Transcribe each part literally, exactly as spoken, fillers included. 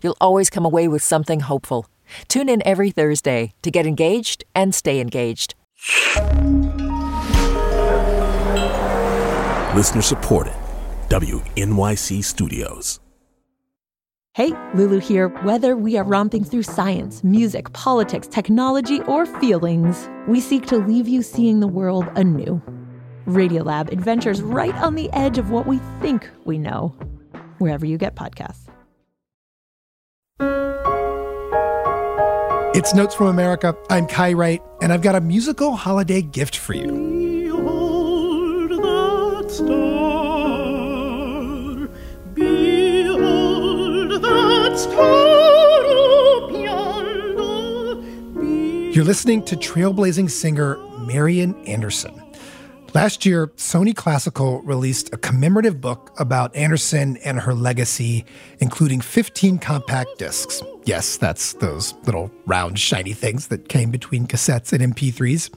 You'll always come away with something hopeful. Tune in every Thursday to get engaged and stay engaged. Listener supported, W N Y C Studios. Hey, Lulu here. Whether we are romping through science, music, politics, technology, or feelings, we seek to leave you seeing the world anew. Radiolab adventures right on the edge of what we think we know, wherever you get podcasts. It's Notes from America. I'm Kai Wright, and I've got a musical holiday gift for you. Behold that star. Behold that star up yonder. You're listening to trailblazing singer Marian Anderson. Last year, Sony Classical released a commemorative book about Anderson and her legacy, including fifteen compact discs. Yes, that's those little round, shiny things that came between cassettes and M P threes.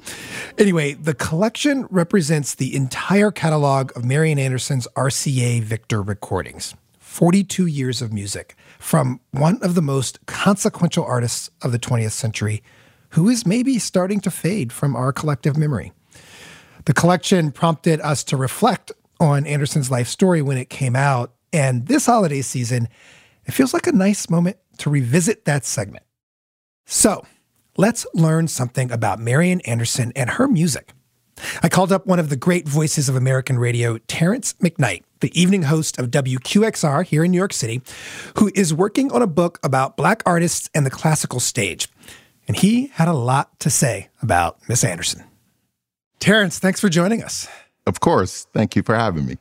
Anyway, the collection represents the entire catalog of Marian Anderson's R C A Victor recordings. forty-two years of music from one of the most consequential artists of the twentieth century, who is maybe starting to fade from our collective memory. The collection prompted us to reflect on Anderson's life story when it came out, and this holiday season, it feels like a nice moment to revisit that segment. So let's learn something about Marian Anderson and her music. I called up one of the great voices of American radio, Terrance McKnight, the evening host of W Q X R here in New York City, who is working on a book about Black artists and the classical stage. And he had a lot to say about Miss Anderson. Terrance, thanks for joining us. Of course. Thank you for having me.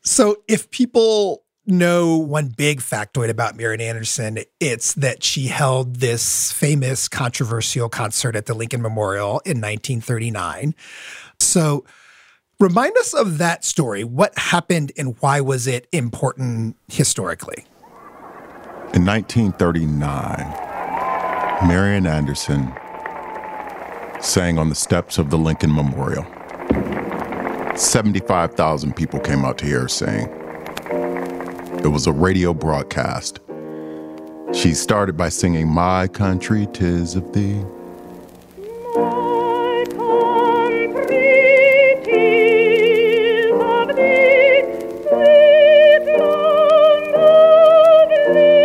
So if people know one big factoid about Marian Anderson, it's that she held this famous controversial concert at the Lincoln Memorial in nineteen thirty-nine. So remind us of that story. What happened and why was it important historically? In nineteen thirty-nine, Marian Anderson sang on the steps of the Lincoln Memorial. seventy-five thousand people came out to hear her sing. It was a radio broadcast. She started by singing, "My country, 'tis of thee." My country, 'tis of thee, sweet land of liberty,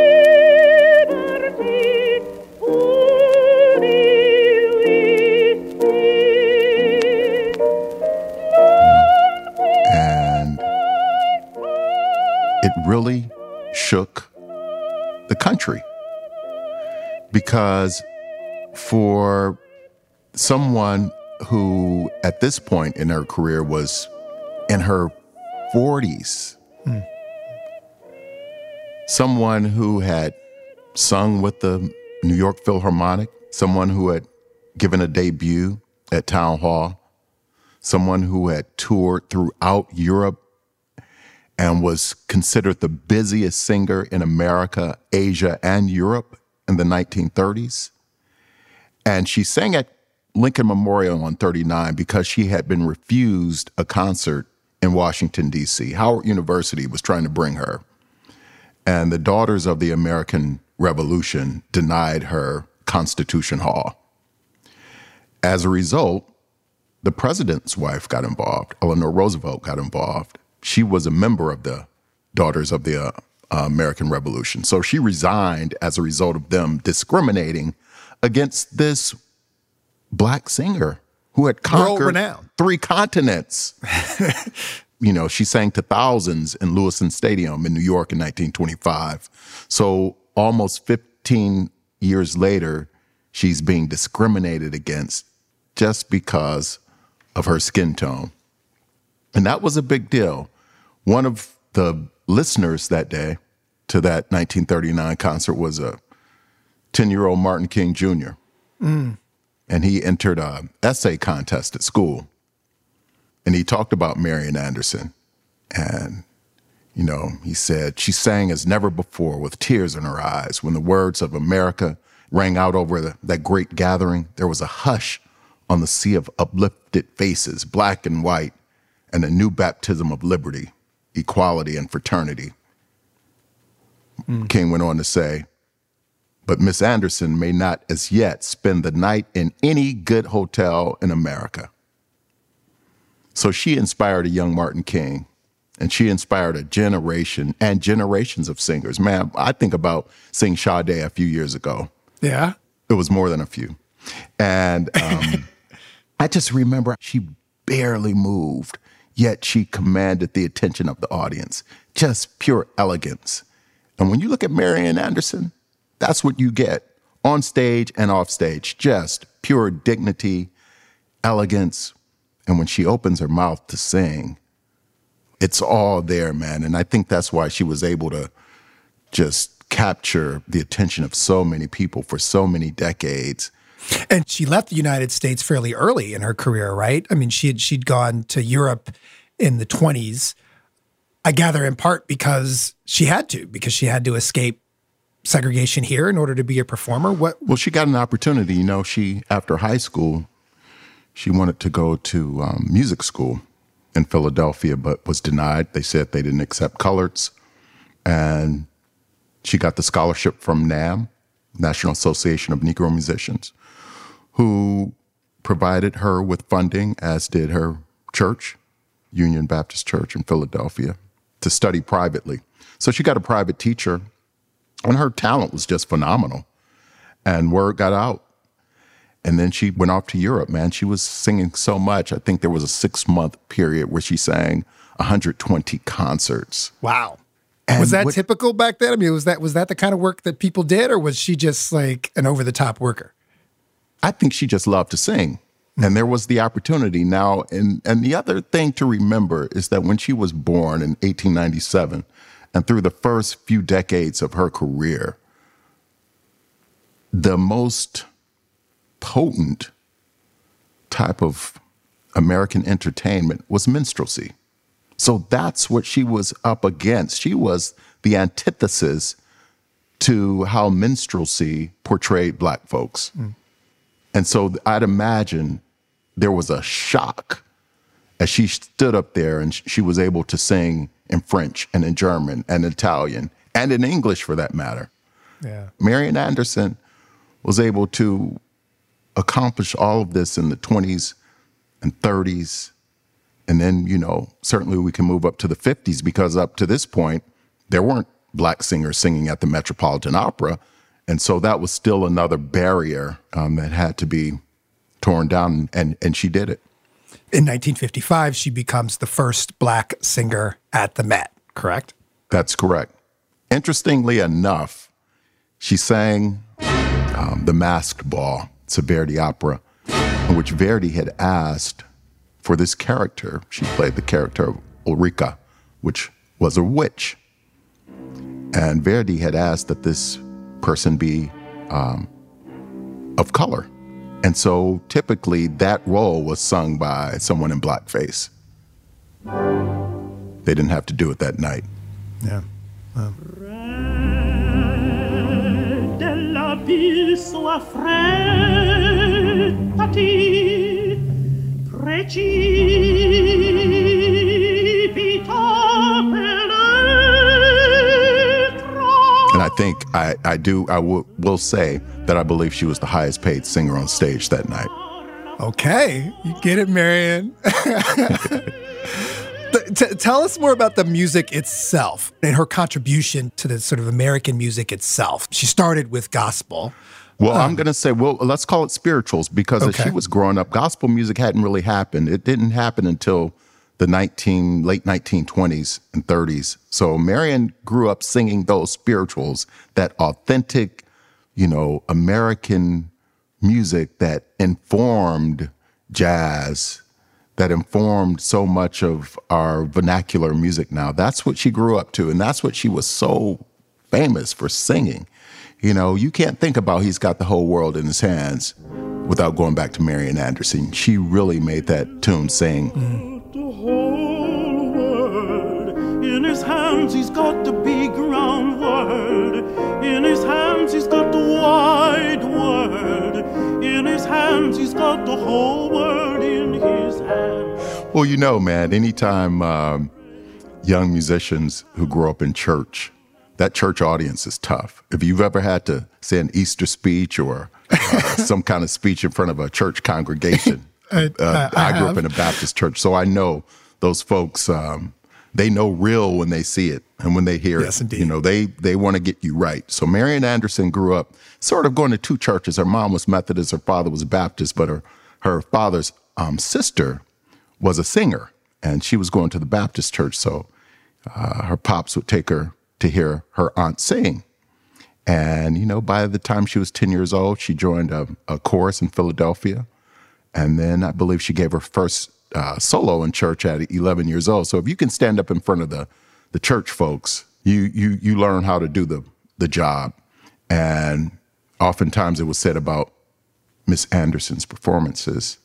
only with thee. And it really shook the country, because for someone who at this point in her career was in her forties, mm. someone who had sung with the New York Philharmonic, someone who had given a debut at Town Hall, someone who had toured throughout Europe and was considered the busiest singer in America, Asia, and Europe in the nineteen thirties. And she sang at Lincoln Memorial on thirty-nine because she had been refused a concert in Washington, D C. Howard University was trying to bring her, and the Daughters of the American Revolution denied her Constitution Hall. As a result, the president's wife got involved. Eleanor Roosevelt got involved. She was a member of the Daughters of the uh, uh, American Revolution. So she resigned as a result of them discriminating against this Black singer who had conquered three continents. You know, she sang to thousands in Lewiston Stadium in New York in nineteen twenty-five. So almost fifteen years later, she's being discriminated against just because of her skin tone. And that was a big deal. One of the listeners that day to that nineteen thirty-nine concert was a ten-year-old Martin King Junior Mm. And he entered an essay contest at school. And he talked about Marian Anderson. And, you know, he said, she sang as never before with tears in her eyes. When the words of America rang out over the, that great gathering, there was a hush on the sea of uplifted faces, black and white, and a new baptism of liberty, equality, and fraternity. Mm. King went on to say, but Miss Anderson may not as yet spend the night in any good hotel in America. So she inspired a young Martin King, and she inspired a generation and generations of singers. Man, I think about seeing Sade a few years ago. Yeah. It was more than a few. And um, I just remember she barely moved, yet she commanded the attention of the audience. Just pure elegance. And when you look at Marian Anderson, that's what you get on stage and off stage. Just pure dignity, elegance. And when she opens her mouth to sing, it's all there, man. And I think that's why she was able to just capture the attention of so many people for so many decades. And she left the United States fairly early in her career, right? I mean, she had, she'd gone to Europe in the twenties, I gather in part because she had to, because she had to escape segregation here in order to be a performer. What? Well, she got an opportunity. You know, she, after high school, she wanted to go to um, music school in Philadelphia, but was denied. They said they didn't accept coloreds. And she got the scholarship from NAM, National Association of Negro Musicians, who provided her with funding, as did her church, Union Baptist Church in Philadelphia, to study privately. So she got a private teacher, and her talent was just phenomenal. And word got out. And then she went off to Europe, man. She was singing so much. I think there was a six-month period where she sang one hundred twenty concerts. Wow. And was that what, typical back then? I mean, was that was that the kind of work that people did, or was she just like an over-the-top worker? I think she just loved to sing, and there was the opportunity now. And, and the other thing to remember is that when she was born in eighteen ninety-seven, and through the first few decades of her career, the most potent type of American entertainment was minstrelsy. So that's what she was up against. She was the antithesis to how minstrelsy portrayed Black folks. Mm. And so I'd imagine there was a shock as she stood up there and she was able to sing in French and in German and Italian and in English, for that matter. Yeah. Marian Anderson was able to accomplish all of this in the twenties and thirties. And then, you know, certainly we can move up to the fifties, because up to this point, there weren't Black singers singing at the Metropolitan Opera. And so that was still another barrier um, that had to be torn down, and, and she did it. In nineteen fifty-five, she becomes the first Black singer at the Met, correct? That's correct. Interestingly enough, she sang um, The Masked Ball. It's a Verdi opera in which Verdi had asked for this character. She played the character of Ulrica, which was a witch. And Verdi had asked that this person be um, of color. And so typically that role was sung by someone in blackface. They didn't have to do it that night. Yeah. Wow. And I think I, I do, I w- will say that I believe she was the highest paid singer on stage that night. Okay. You get it, Marian. T- tell us more about the music itself and her contribution to the sort of American music itself. She started with gospel. Well, um, I'm going to say, well, let's call it spirituals, because okay. As she was growing up, gospel music hadn't really happened. It didn't happen until the nineteen late nineteen twenties and thirties. So Marian grew up singing those spirituals, that authentic, you know, American music that informed jazz, that informed so much of our vernacular music now. That's what she grew up to, and that's what she was so famous for singing. You know, you can't think about he's got the whole world in his hands without going back to Marian Anderson. She really made that tune sing. Mm. The whole world in his hands, he's got the big round world. In his hands, he's got the wide world. In his hands, he's got the whole world in his hands. Well, you know, man, anytime um, young musicians who grow up in church, that church audience is tough. If you've ever had to say an Easter speech or uh, some kind of speech in front of a church congregation, I, uh, I, I, I grew have. up in a Baptist church, so I know those folks. Um, they know real when they see it and when they hear yes, it. Indeed. You know, they they want to get you right. So Marian Anderson grew up sort of going to two churches. Her mom was Methodist, her father was Baptist, but her her father's um, sister was a singer, and she was going to the Baptist church. So uh, her pops would take her to hear her aunt sing. And, you know, by the time she was ten years old, she joined a, a chorus in Philadelphia. And then I believe she gave her first uh, solo in church at eleven years old. So if you can stand up in front of the, the church folks, you, you, you learn how to do the, the job. And oftentimes it was said about Miss Anderson's performances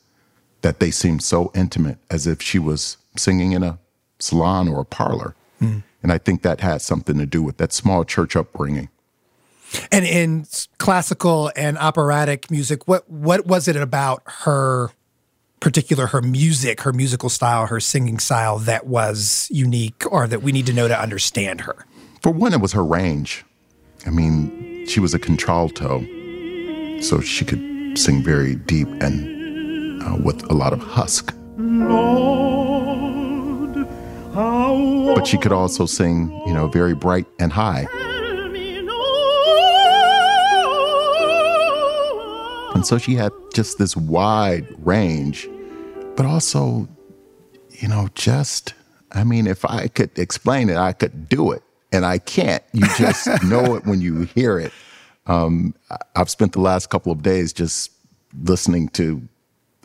that they seemed so intimate, as if she was singing in a salon or a parlor. Mm. And I think that has something to do with that small church upbringing. And in classical and operatic music, what what was it about her particular, her music, her musical style, her singing style that was unique or that we need to know to understand her? For one, it was her range. I mean, she was a contralto, so she could sing very deep and uh, with a lot of husk. But she could also sing, you know, very bright and high. And so she had just this wide range, but also, you know, just, I mean, if I could explain it, I could do it. And I can't. You just know it when you hear it. Um, I've spent the last couple of days just listening to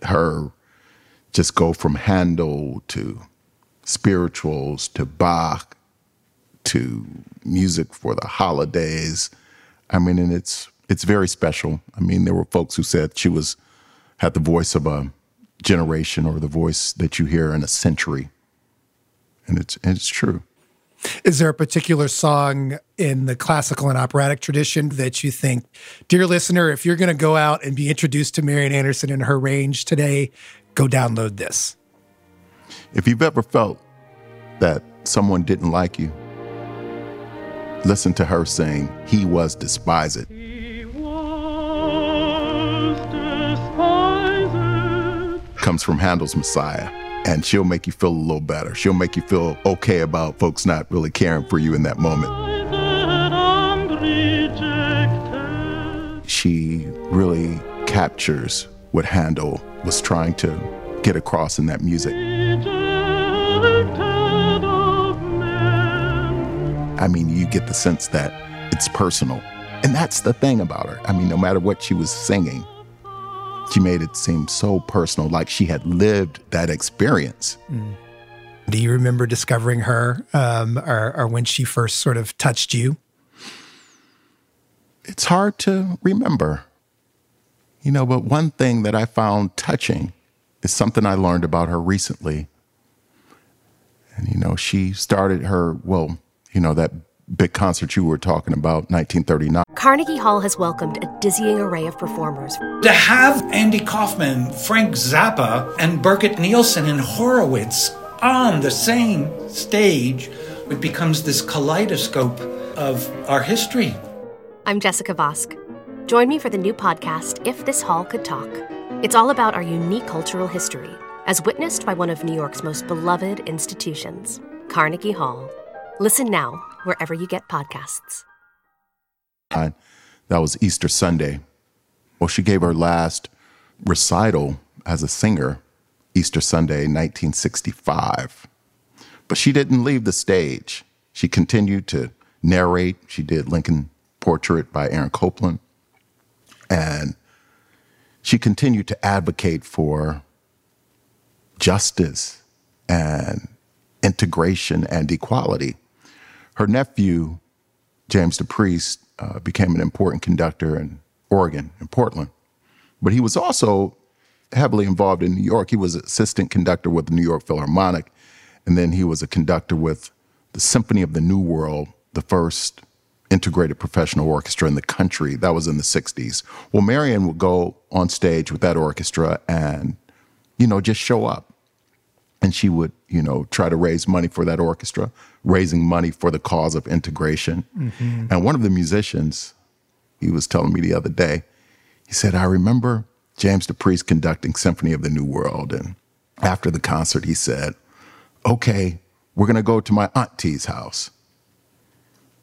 her just go from Handel to spirituals to Bach to music for the holidays. I mean, and it's it's very special. I mean, there were folks who said she was had the voice of a generation, or the voice that you hear in a century, and it's and it's true. Is there a particular song in the classical and operatic tradition that you think, dear listener, if you're going to go out and be introduced to Marian Anderson and her range today, go download this? If you've ever felt that someone didn't like you, listen to her sing, "He Was Despised." He was despised. Comes from Handel's Messiah, and she'll make you feel a little better. She'll make you feel okay about folks not really caring for you in that moment. She really captures what Handel was trying to get across in that music. I mean, you get the sense that it's personal. And that's the thing about her. I mean, no matter what she was singing, she made it seem so personal, like she had lived that experience. Mm. Do you remember discovering her um, or, or when she first sort of touched you? It's hard to remember. You know, but one thing that I found touching is something I learned about her recently. And, you know, she started her, well, you know, that big concert you were talking about, nineteen thirty-nine. Carnegie Hall has welcomed a dizzying array of performers. To have Andy Kaufman, Frank Zappa, and Birgit Nielsen and Horowitz on the same stage, it becomes this kaleidoscope of our history. I'm Jessica Vosk. Join me for the new podcast, If This Hall Could Talk. It's all about our unique cultural history, as witnessed by one of New York's most beloved institutions, Carnegie Hall. Listen now, wherever you get podcasts. That was Easter Sunday. Well, she gave her last recital as a singer, Easter Sunday, nineteen sixty-five. But she didn't leave the stage. She continued to narrate. She did Lincoln Portrait by Aaron Copland. And she continued to advocate for justice and integration and equality. Her nephew, James DePriest uh, became an important conductor in Oregon, in Portland. But he was also heavily involved in New York. He was an assistant conductor with the New York Philharmonic, and then he was a conductor with the Symphony of the New World, the first integrated professional orchestra in the country. That was in the sixties. Well, Marian would go on stage with that orchestra and, you know, just show up. And she would, you know, try to raise money for that orchestra, raising money for the cause of integration. Mm-hmm. And one of the musicians, he was telling me the other day, he said, I remember James DePriest conducting Symphony of the New World. And after the concert, he said, okay, we're going to go to my auntie's house.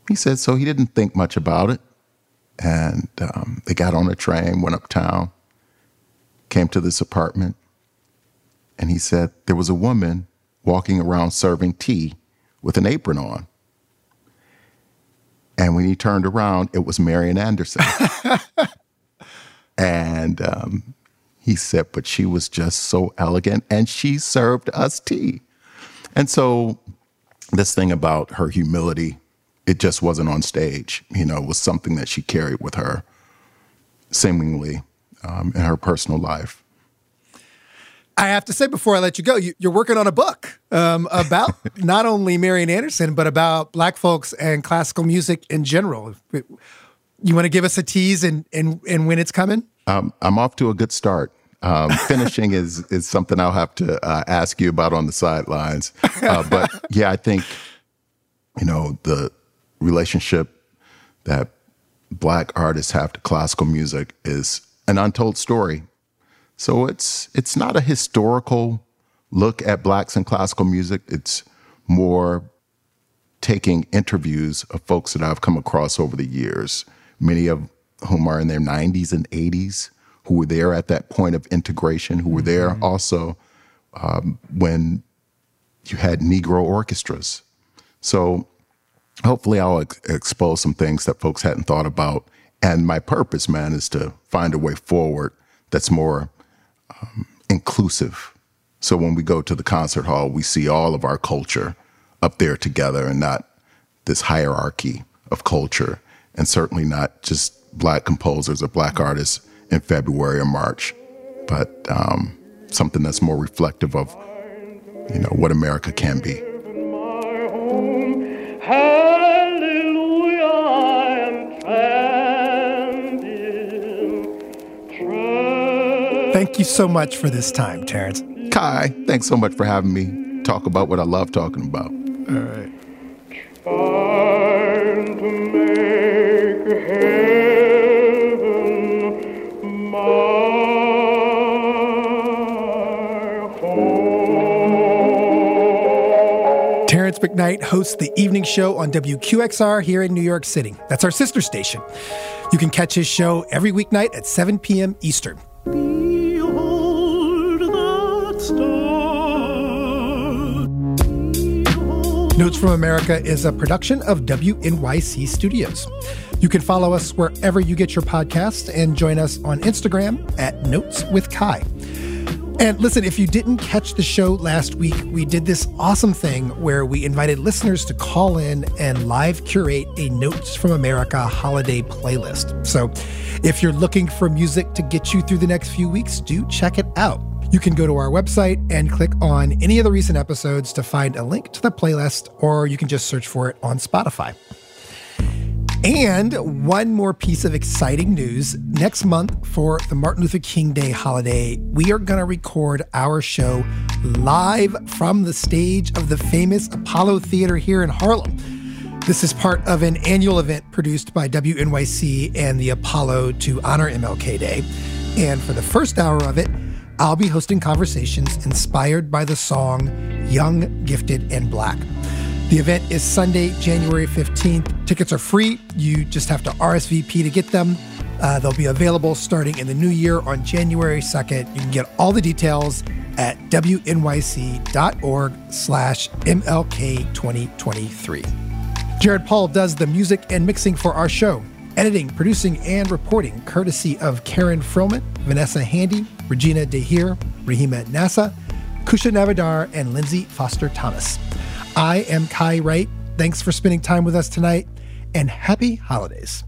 He said, so he didn't think much about it. And um, they got on a train, went uptown, came to this apartment. And he said, there was a woman walking around serving tea with an apron on. And when he turned around, it was Marian Anderson. And um, he said, but she was just so elegant, and she served us tea. And so this thing about her humility, it just wasn't on stage. You know, it was something that she carried with her, seemingly, um, in her personal life. I have to say, before I let you go, you, you're working on a book um, about not only Marian Anderson, but about Black folks and classical music in general. You want to give us a tease and and, and when it's coming? Um, I'm off to a good start. Um, finishing is is something I'll have to uh, ask you about on the sidelines. Uh, but yeah, I think, you know, the relationship that Black artists have to classical music is an untold story. So it's it's not a historical look at Blacks and classical music. It's more taking interviews of folks that I've come across over the years, many of whom are in their nineties and eighties, who were there at that point of integration, who were there mm-hmm. also um, when you had Negro orchestras. So hopefully I'll ex- expose some things that folks hadn't thought about. And my purpose, man, is to find a way forward that's more Um, inclusive. So when we go to the concert hall, we see all of our culture up there together and not this hierarchy of culture, and certainly not just Black composers or Black artists in February or March, but um, something that's more reflective of, you know, what America can be. Thank you so much for this time, Terrance. Kai, thanks so much for having me talk about what I love talking about. All right. Trying to make heaven my home. Terrance McKnight hosts the evening show on W Q X R here in New York City. That's our sister station. You can catch his show every weeknight at seven p.m. Eastern. Notes from America is a production of W N Y C Studios. You can follow us wherever you get your podcasts and join us on Instagram at Notes with Kai. And listen, if you didn't catch the show last week, we did this awesome thing where we invited listeners to call in and live curate a Notes from America holiday playlist. So if you're looking for music to get you through the next few weeks, do check it out. You can go to our website and click on any of the recent episodes to find a link to the playlist, or you can just search for it on Spotify. And one more piece of exciting news. Next month, for the Martin Luther King Day holiday, we are going to record our show live from the stage of the famous Apollo Theater here in Harlem. This is part of an annual event produced by W N Y C and the Apollo to honor M L K Day. And for the first hour of it, I'll be hosting conversations inspired by the song Young, Gifted, and Black. The event is Sunday, January fifteenth. Tickets are free. You just have to R S V P to get them. Uh, they'll be available starting in the new year on January second. You can get all the details at W N Y C dot org slash M L K twenty twenty-three. Jared Paul does the music and mixing for our show. Editing, producing, and reporting courtesy of Karen Frohman, Vanessa Handy, Regina Dehir, Rahima Nassa, Kusha Navidar, and Lindsay Foster Thomas. I am Kai Wright. Thanks for spending time with us tonight. and happy holidays.